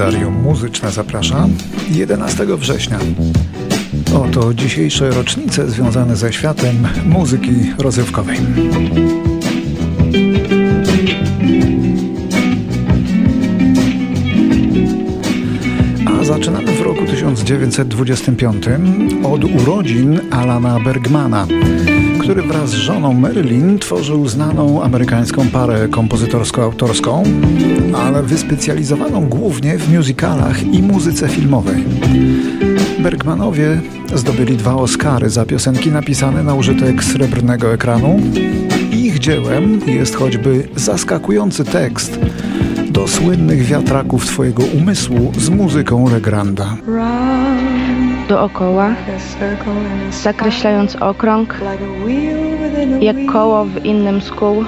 Kalendarium Muzyczne zaprasza 11 września. Oto dzisiejsze rocznice związane ze światem muzyki rozrywkowej. A zaczynamy w roku 1925 od urodzin Alana Bergmana, który wraz z żoną Marilyn tworzył znaną amerykańską parę kompozytorsko-autorską, ale wyspecjalizowaną głównie w musicalach i muzyce filmowej. Bergmanowie zdobyli 2 Oscary za piosenki napisane na użytek srebrnego ekranu. Ich dziełem jest choćby zaskakujący tekst do słynnych wiatraków twojego umysłu z muzyką Legranda. Dookoła, zakreślając okrąg, jak koło w innym z kół,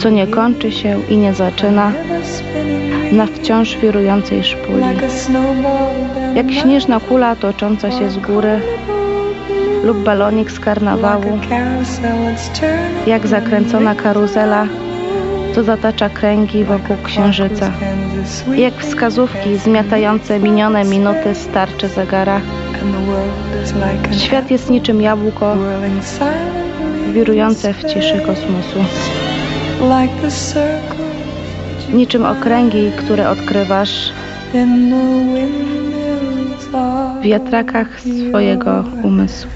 co nie kończy się i nie zaczyna, na wciąż wirującej szpuli. Jak śnieżna kula tocząca się z góry lub balonik z karnawału, jak zakręcona karuzela, co zatacza kręgi wokół księżyca. Jak wskazówki zmiatające minione minuty z tarczy zegara. Świat jest niczym jabłko wirujące w ciszy kosmosu. Niczym okręgi, które odkrywasz w wiatrakach swojego umysłu.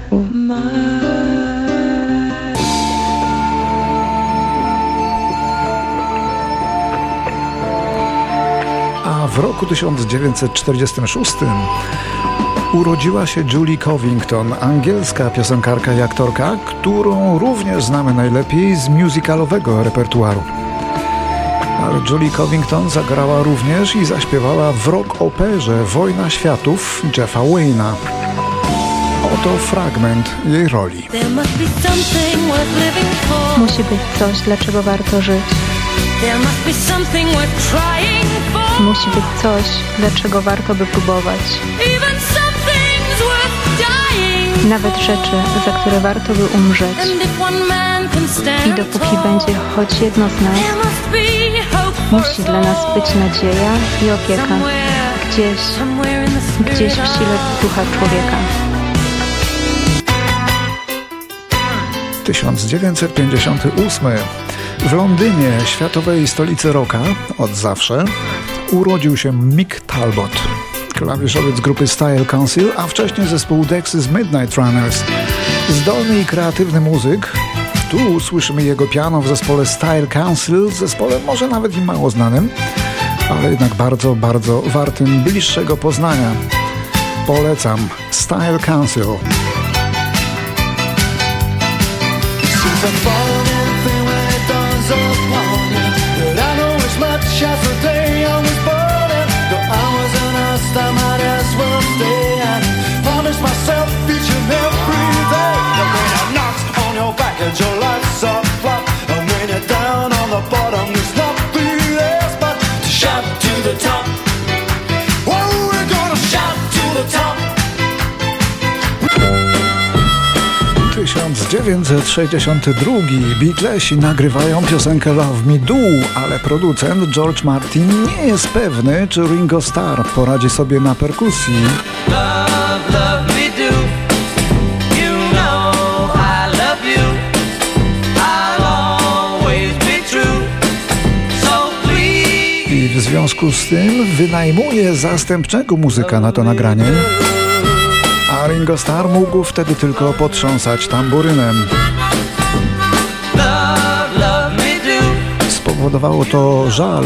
W roku 1946 urodziła się Julie Covington, angielska piosenkarka i aktorka, którą również znamy najlepiej z musicalowego repertuaru. Ale Julie Covington zagrała również i zaśpiewała w rock operze Wojna Światów Jeffa Wayne'a. Oto fragment jej roli. Musi być coś, dla czego warto żyć. Musi być coś, dlaczego warto by próbować. Nawet rzeczy, za które warto by umrzeć. I dopóki będzie choć jedno z nas, musi dla nas być nadzieja i opieka. Gdzieś w sile ducha człowieka. 1958. W Londynie, światowej stolicy rocka od zawsze, urodził się Mick Talbot, klawiszowiec grupy Style Council, a wcześniej zespołu Dexys Midnight Runners. Zdolny i kreatywny muzyk. Tu usłyszymy jego piano w zespole Style Council, zespole może nawet i mało znanym, ale jednak bardzo, bardzo wartym bliższego poznania. Polecam Style Council. W 1962 Beatlesi nagrywają piosenkę Love Me Do, ale producent George Martin nie jest pewny, czy Ringo Starr poradzi sobie na perkusji. I w związku z tym wynajmuje zastępczego muzyka na to nagranie. A Ringo Starr mógł wtedy tylko potrząsać tamburynem. Spowodowało to żal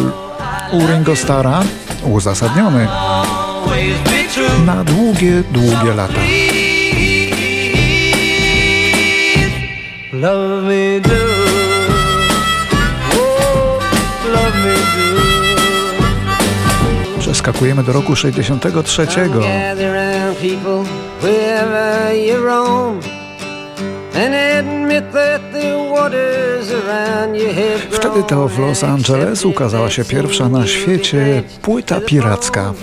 u Ringo Starra, uzasadniony, na długie, długie lata. Love me do, oh, love me do. Przeskakujemy do roku 63. People, wherever you roam, and admit that the waters around your head. Wtedy to w Los Angeles ukazała się pierwsza na świecie płyta piracka.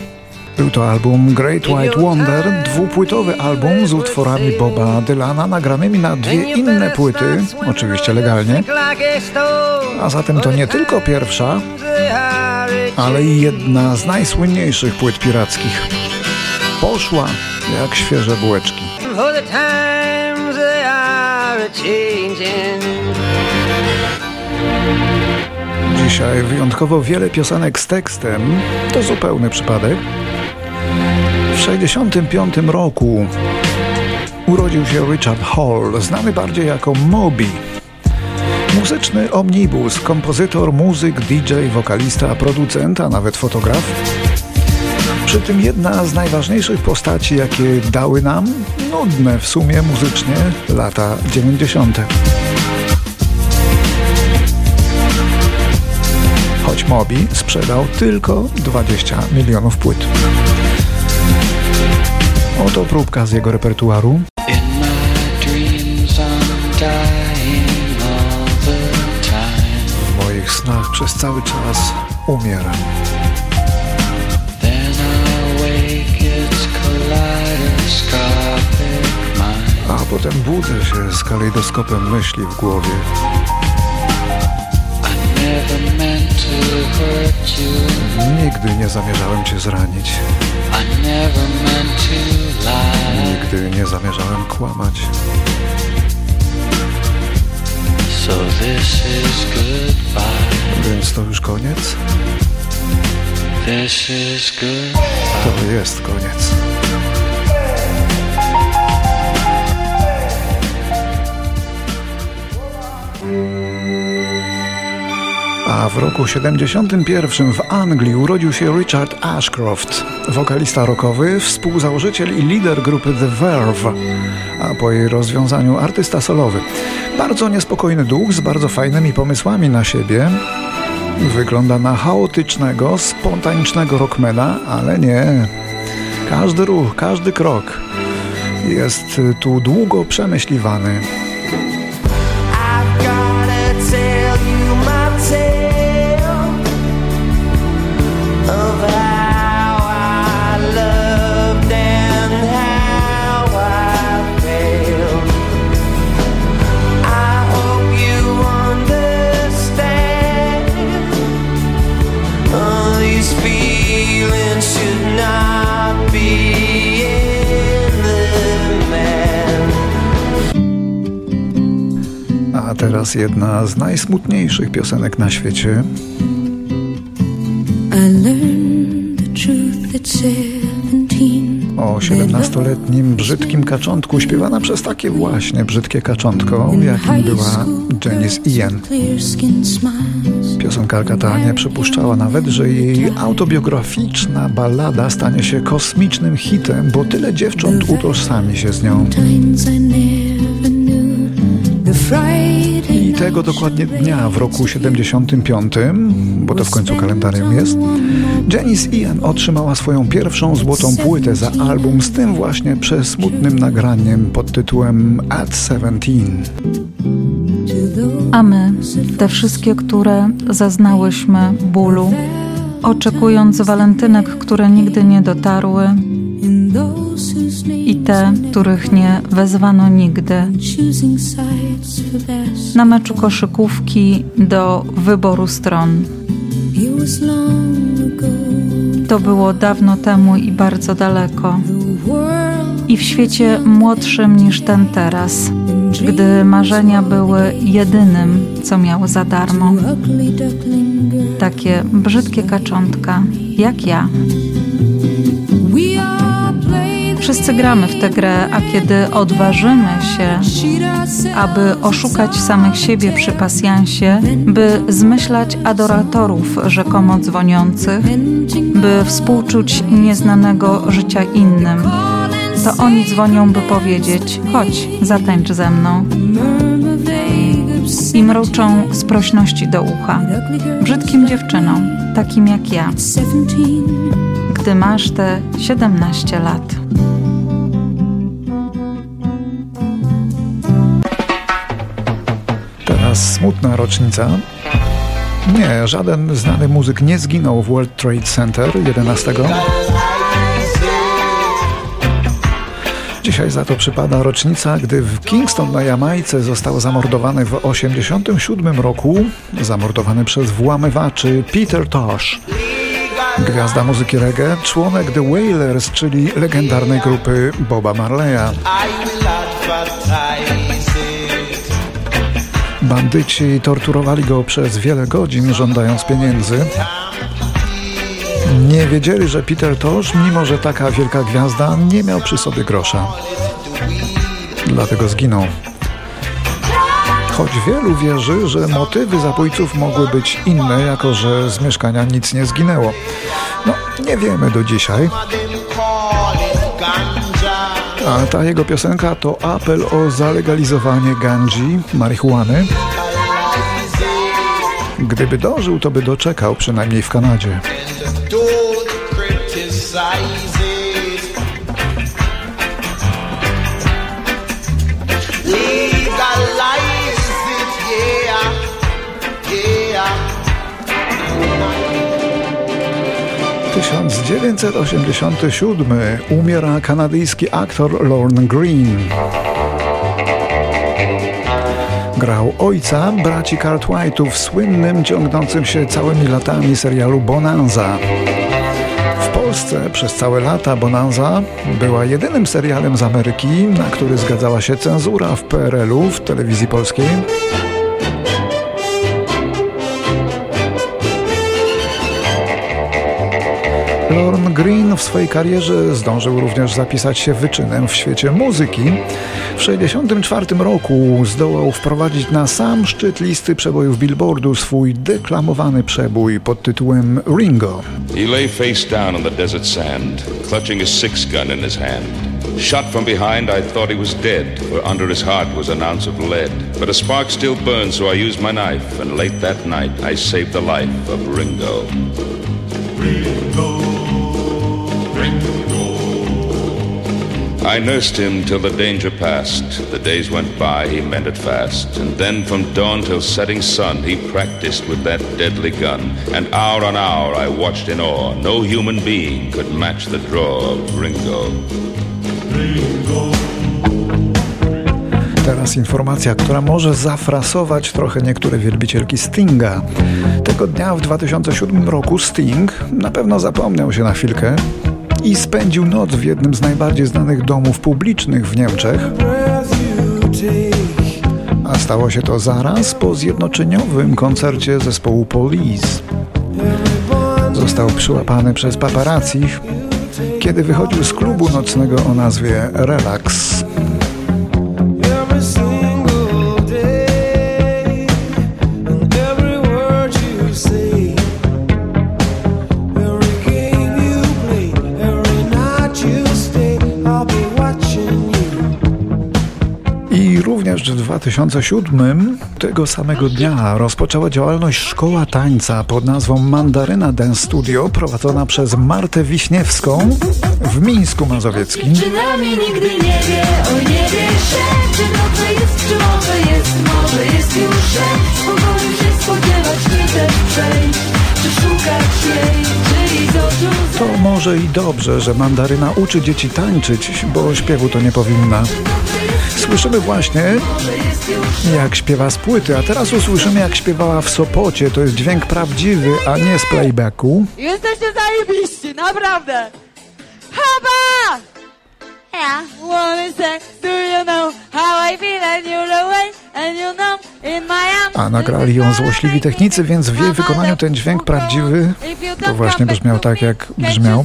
Był to album Great White Wonder, dwupłytowy album z utworami Boba Dylana nagranymi na 2 inne płyty, oczywiście legalnie. A zatem to nie tylko pierwsza, ale i jedna z najsłynniejszych płyt pirackich. Poszła jak świeże bułeczki. Dzisiaj wyjątkowo wiele piosenek z tekstem, to zupełny przypadek. W 1965 roku urodził się Richard Hall, znany bardziej jako Moby. Muzyczny omnibus, kompozytor, muzyk, DJ, wokalista, producent, a nawet fotograf. Przy tym jedna z najważniejszych postaci, jakie dały nam nudne w sumie muzycznie lata 90. Choć Moby sprzedał tylko 20 milionów płyt. Oto próbka z jego repertuaru. W moich snach przez cały czas umieram. A potem budzę się z kalejdoskopem myśli w głowie. Nigdy nie zamierzałem cię zranić. Nigdy nie zamierzałem kłamać. Więc to już koniec? To jest koniec. A w roku 1971 w Anglii urodził się Richard Ashcroft, wokalista rockowy, współzałożyciel i lider grupy The Verve, a po jej rozwiązaniu artysta solowy. Bardzo niespokojny duch z bardzo fajnymi pomysłami na siebie. Wygląda na chaotycznego, spontanicznego rockmana, ale nie. Każdy ruch, każdy krok jest tu długo przemyśliwany. A teraz jedna z najsmutniejszych piosenek na świecie. O 17-letnim brzydkim kaczątku, śpiewana przez takie właśnie brzydkie kaczątko, jakim była Janis Ian. Piosenkarka ta nie przypuszczała nawet, że jej autobiograficzna ballada stanie się kosmicznym hitem, bo tyle dziewcząt utożsami się z nią. I tego dokładnie dnia w roku 75, bo to w końcu kalendarium jest, Janis Ian otrzymała swoją pierwszą złotą płytę za album z tym właśnie przesmutnym nagraniem pod tytułem At 17. A my, te wszystkie, które zaznałyśmy bólu, oczekując walentynek, które nigdy nie dotarły, i te, których nie wezwano nigdy. Na meczu koszykówki do wyboru stron. To było dawno temu i bardzo daleko. I w świecie młodszym niż ten teraz, gdy marzenia były jedynym, co miały za darmo. Takie brzydkie kaczątka, jak ja. Wszyscy gramy w tę grę, a kiedy odważymy się, aby oszukać samych siebie przy pasjansie, by zmyślać adoratorów rzekomo dzwoniących, by współczuć nieznanego życia innym, to oni dzwonią, by powiedzieć: chodź, zatańcz ze mną. I mruczą z prośności do ucha. Brzydkim dziewczynom, takim jak ja. Gdy masz te 17 lat. Teraz smutna rocznica. Nie, żaden znany muzyk nie zginął w World Trade Center 11. Dzisiaj za to przypada rocznica, gdy w Kingston na Jamajce został zamordowany w 1987 roku, zamordowany przez włamywaczy Peter Tosh. Gwiazda muzyki reggae, członek The Wailers, czyli legendarnej grupy Boba Marleya. Bandyci torturowali go przez wiele godzin, żądając pieniędzy. Nie wiedzieli, że Peter Tosh, mimo że taka wielka gwiazda, nie miał przy sobie grosza. Dlatego zginął. Choć wielu wierzy, że motywy zabójców mogły być inne, jako że z mieszkania nic nie zginęło. No, nie wiemy do dzisiaj. A ta jego piosenka to apel o zalegalizowanie gandży, marihuany. Gdyby dożył, to by doczekał, przynajmniej w Kanadzie. W 1987 umiera kanadyjski aktor Lorne Greene. Grał ojca braci Cartwrightów w słynnym, ciągnącym się całymi latami serialu Bonanza. W Polsce przez całe lata Bonanza była jedynym serialem z Ameryki, na który zgadzała się cenzura w PRL-u, w telewizji polskiej. Lorne Greene w swojej karierze zdążył również zapisać się wyczynem w świecie muzyki. W 1964 roku zdołał wprowadzić na sam szczyt listy przebojów Billboardu swój deklamowany przebój pod tytułem Ringo. He lay face down on the desert sand, clutching his six gun in his hand. Shot from behind, I thought he was dead, for under his heart was an ounce of lead. But a spark still burned, so I used my knife, and late that night I saved the life of Ringo. Ringo. I nursed him till the danger passed. The days went by, he mended fast. And then from dawn till setting sun, he practiced with that deadly gun. And hour on hour I watched in awe. No human being could match the draw of Ringo. Ringo. Teraz informacja, która może zafrasować trochę niektóre wielbicielki Stinga. Tego dnia w 2007 roku Sting na pewno zapomniał się na chwilkę i spędził noc w jednym z najbardziej znanych domów publicznych w Niemczech. A stało się to zaraz po zjednoczeniowym koncercie zespołu Police. Został przyłapany przez paparazzi, kiedy wychodził z klubu nocnego o nazwie Relax. W 2007 tego samego dnia rozpoczęła działalność szkoła tańca pod nazwą Mandaryna Dance Studio, prowadzona przez Martę Wiśniewską w Mińsku Mazowieckim. To może i dobrze, że Mandaryna uczy dzieci tańczyć, bo śpiewu to nie powinna. Słyszymy właśnie, jak śpiewa z płyty, a teraz usłyszymy, jak śpiewała w Sopocie. To jest dźwięk prawdziwy, a nie z playbacku. Jesteście zajebiści, naprawdę! Haba! Yeah. Wanna say, do you know how I feel and you're away and you know in my arms. A nagrali ją złośliwi technicy, więc w jej wykonaniu ten dźwięk prawdziwy to właśnie brzmiał tak, jak brzmiał.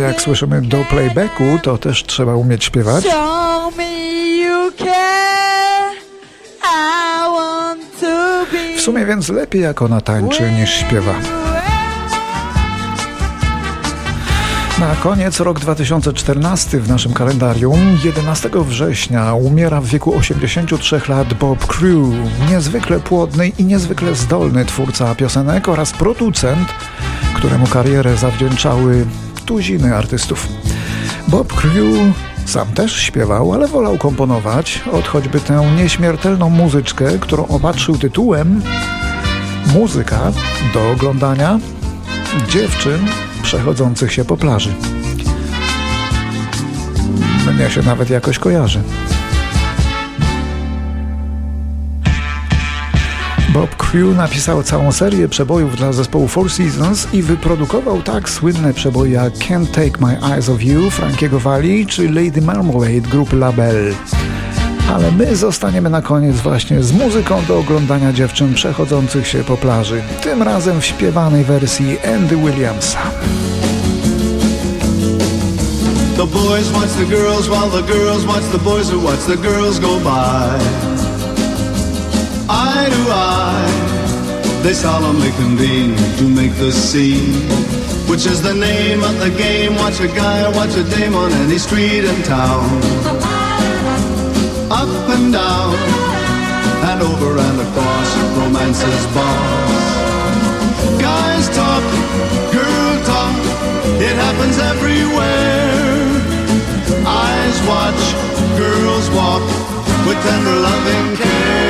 Jak słyszymy do playbacku, to też trzeba umieć śpiewać. W sumie więc lepiej, jak ona tańczy, niż śpiewa. Na koniec rok 2014 w naszym kalendarium. 11 września umiera w wieku 83 lat Bob Crewe, niezwykle płodny i niezwykle zdolny twórca piosenek oraz producent, któremu karierę zawdzięczały tuziny artystów. Bob Crewe sam też śpiewał, ale wolał komponować, od choćby tę nieśmiertelną muzyczkę, którą opatrzył tytułem Muzyka do oglądania dziewczyn przechodzących się po plaży. Mnie się nawet jakoś kojarzy. Bob Crewe napisał całą serię przebojów dla zespołu Four Seasons i wyprodukował tak słynne przeboje jak Can't Take My Eyes Off You Frankiego Valli czy Lady Marmalade grupy La Belle. Ale my zostaniemy na koniec właśnie z muzyką do oglądania dziewczyn przechodzących się po plaży, tym razem w śpiewanej wersji Andy Williamsa. The boys watch the girls while the girls watch the boys who watch the girls go by. Eye to eye, they solemnly convene to make the scene, which is the name of the game. Watch a guy, watch a dame on any street in town. Up and down, and over and across, romance's boss. Guys talk, girl talk, it happens everywhere. Eyes watch, girls walk, with tender loving care.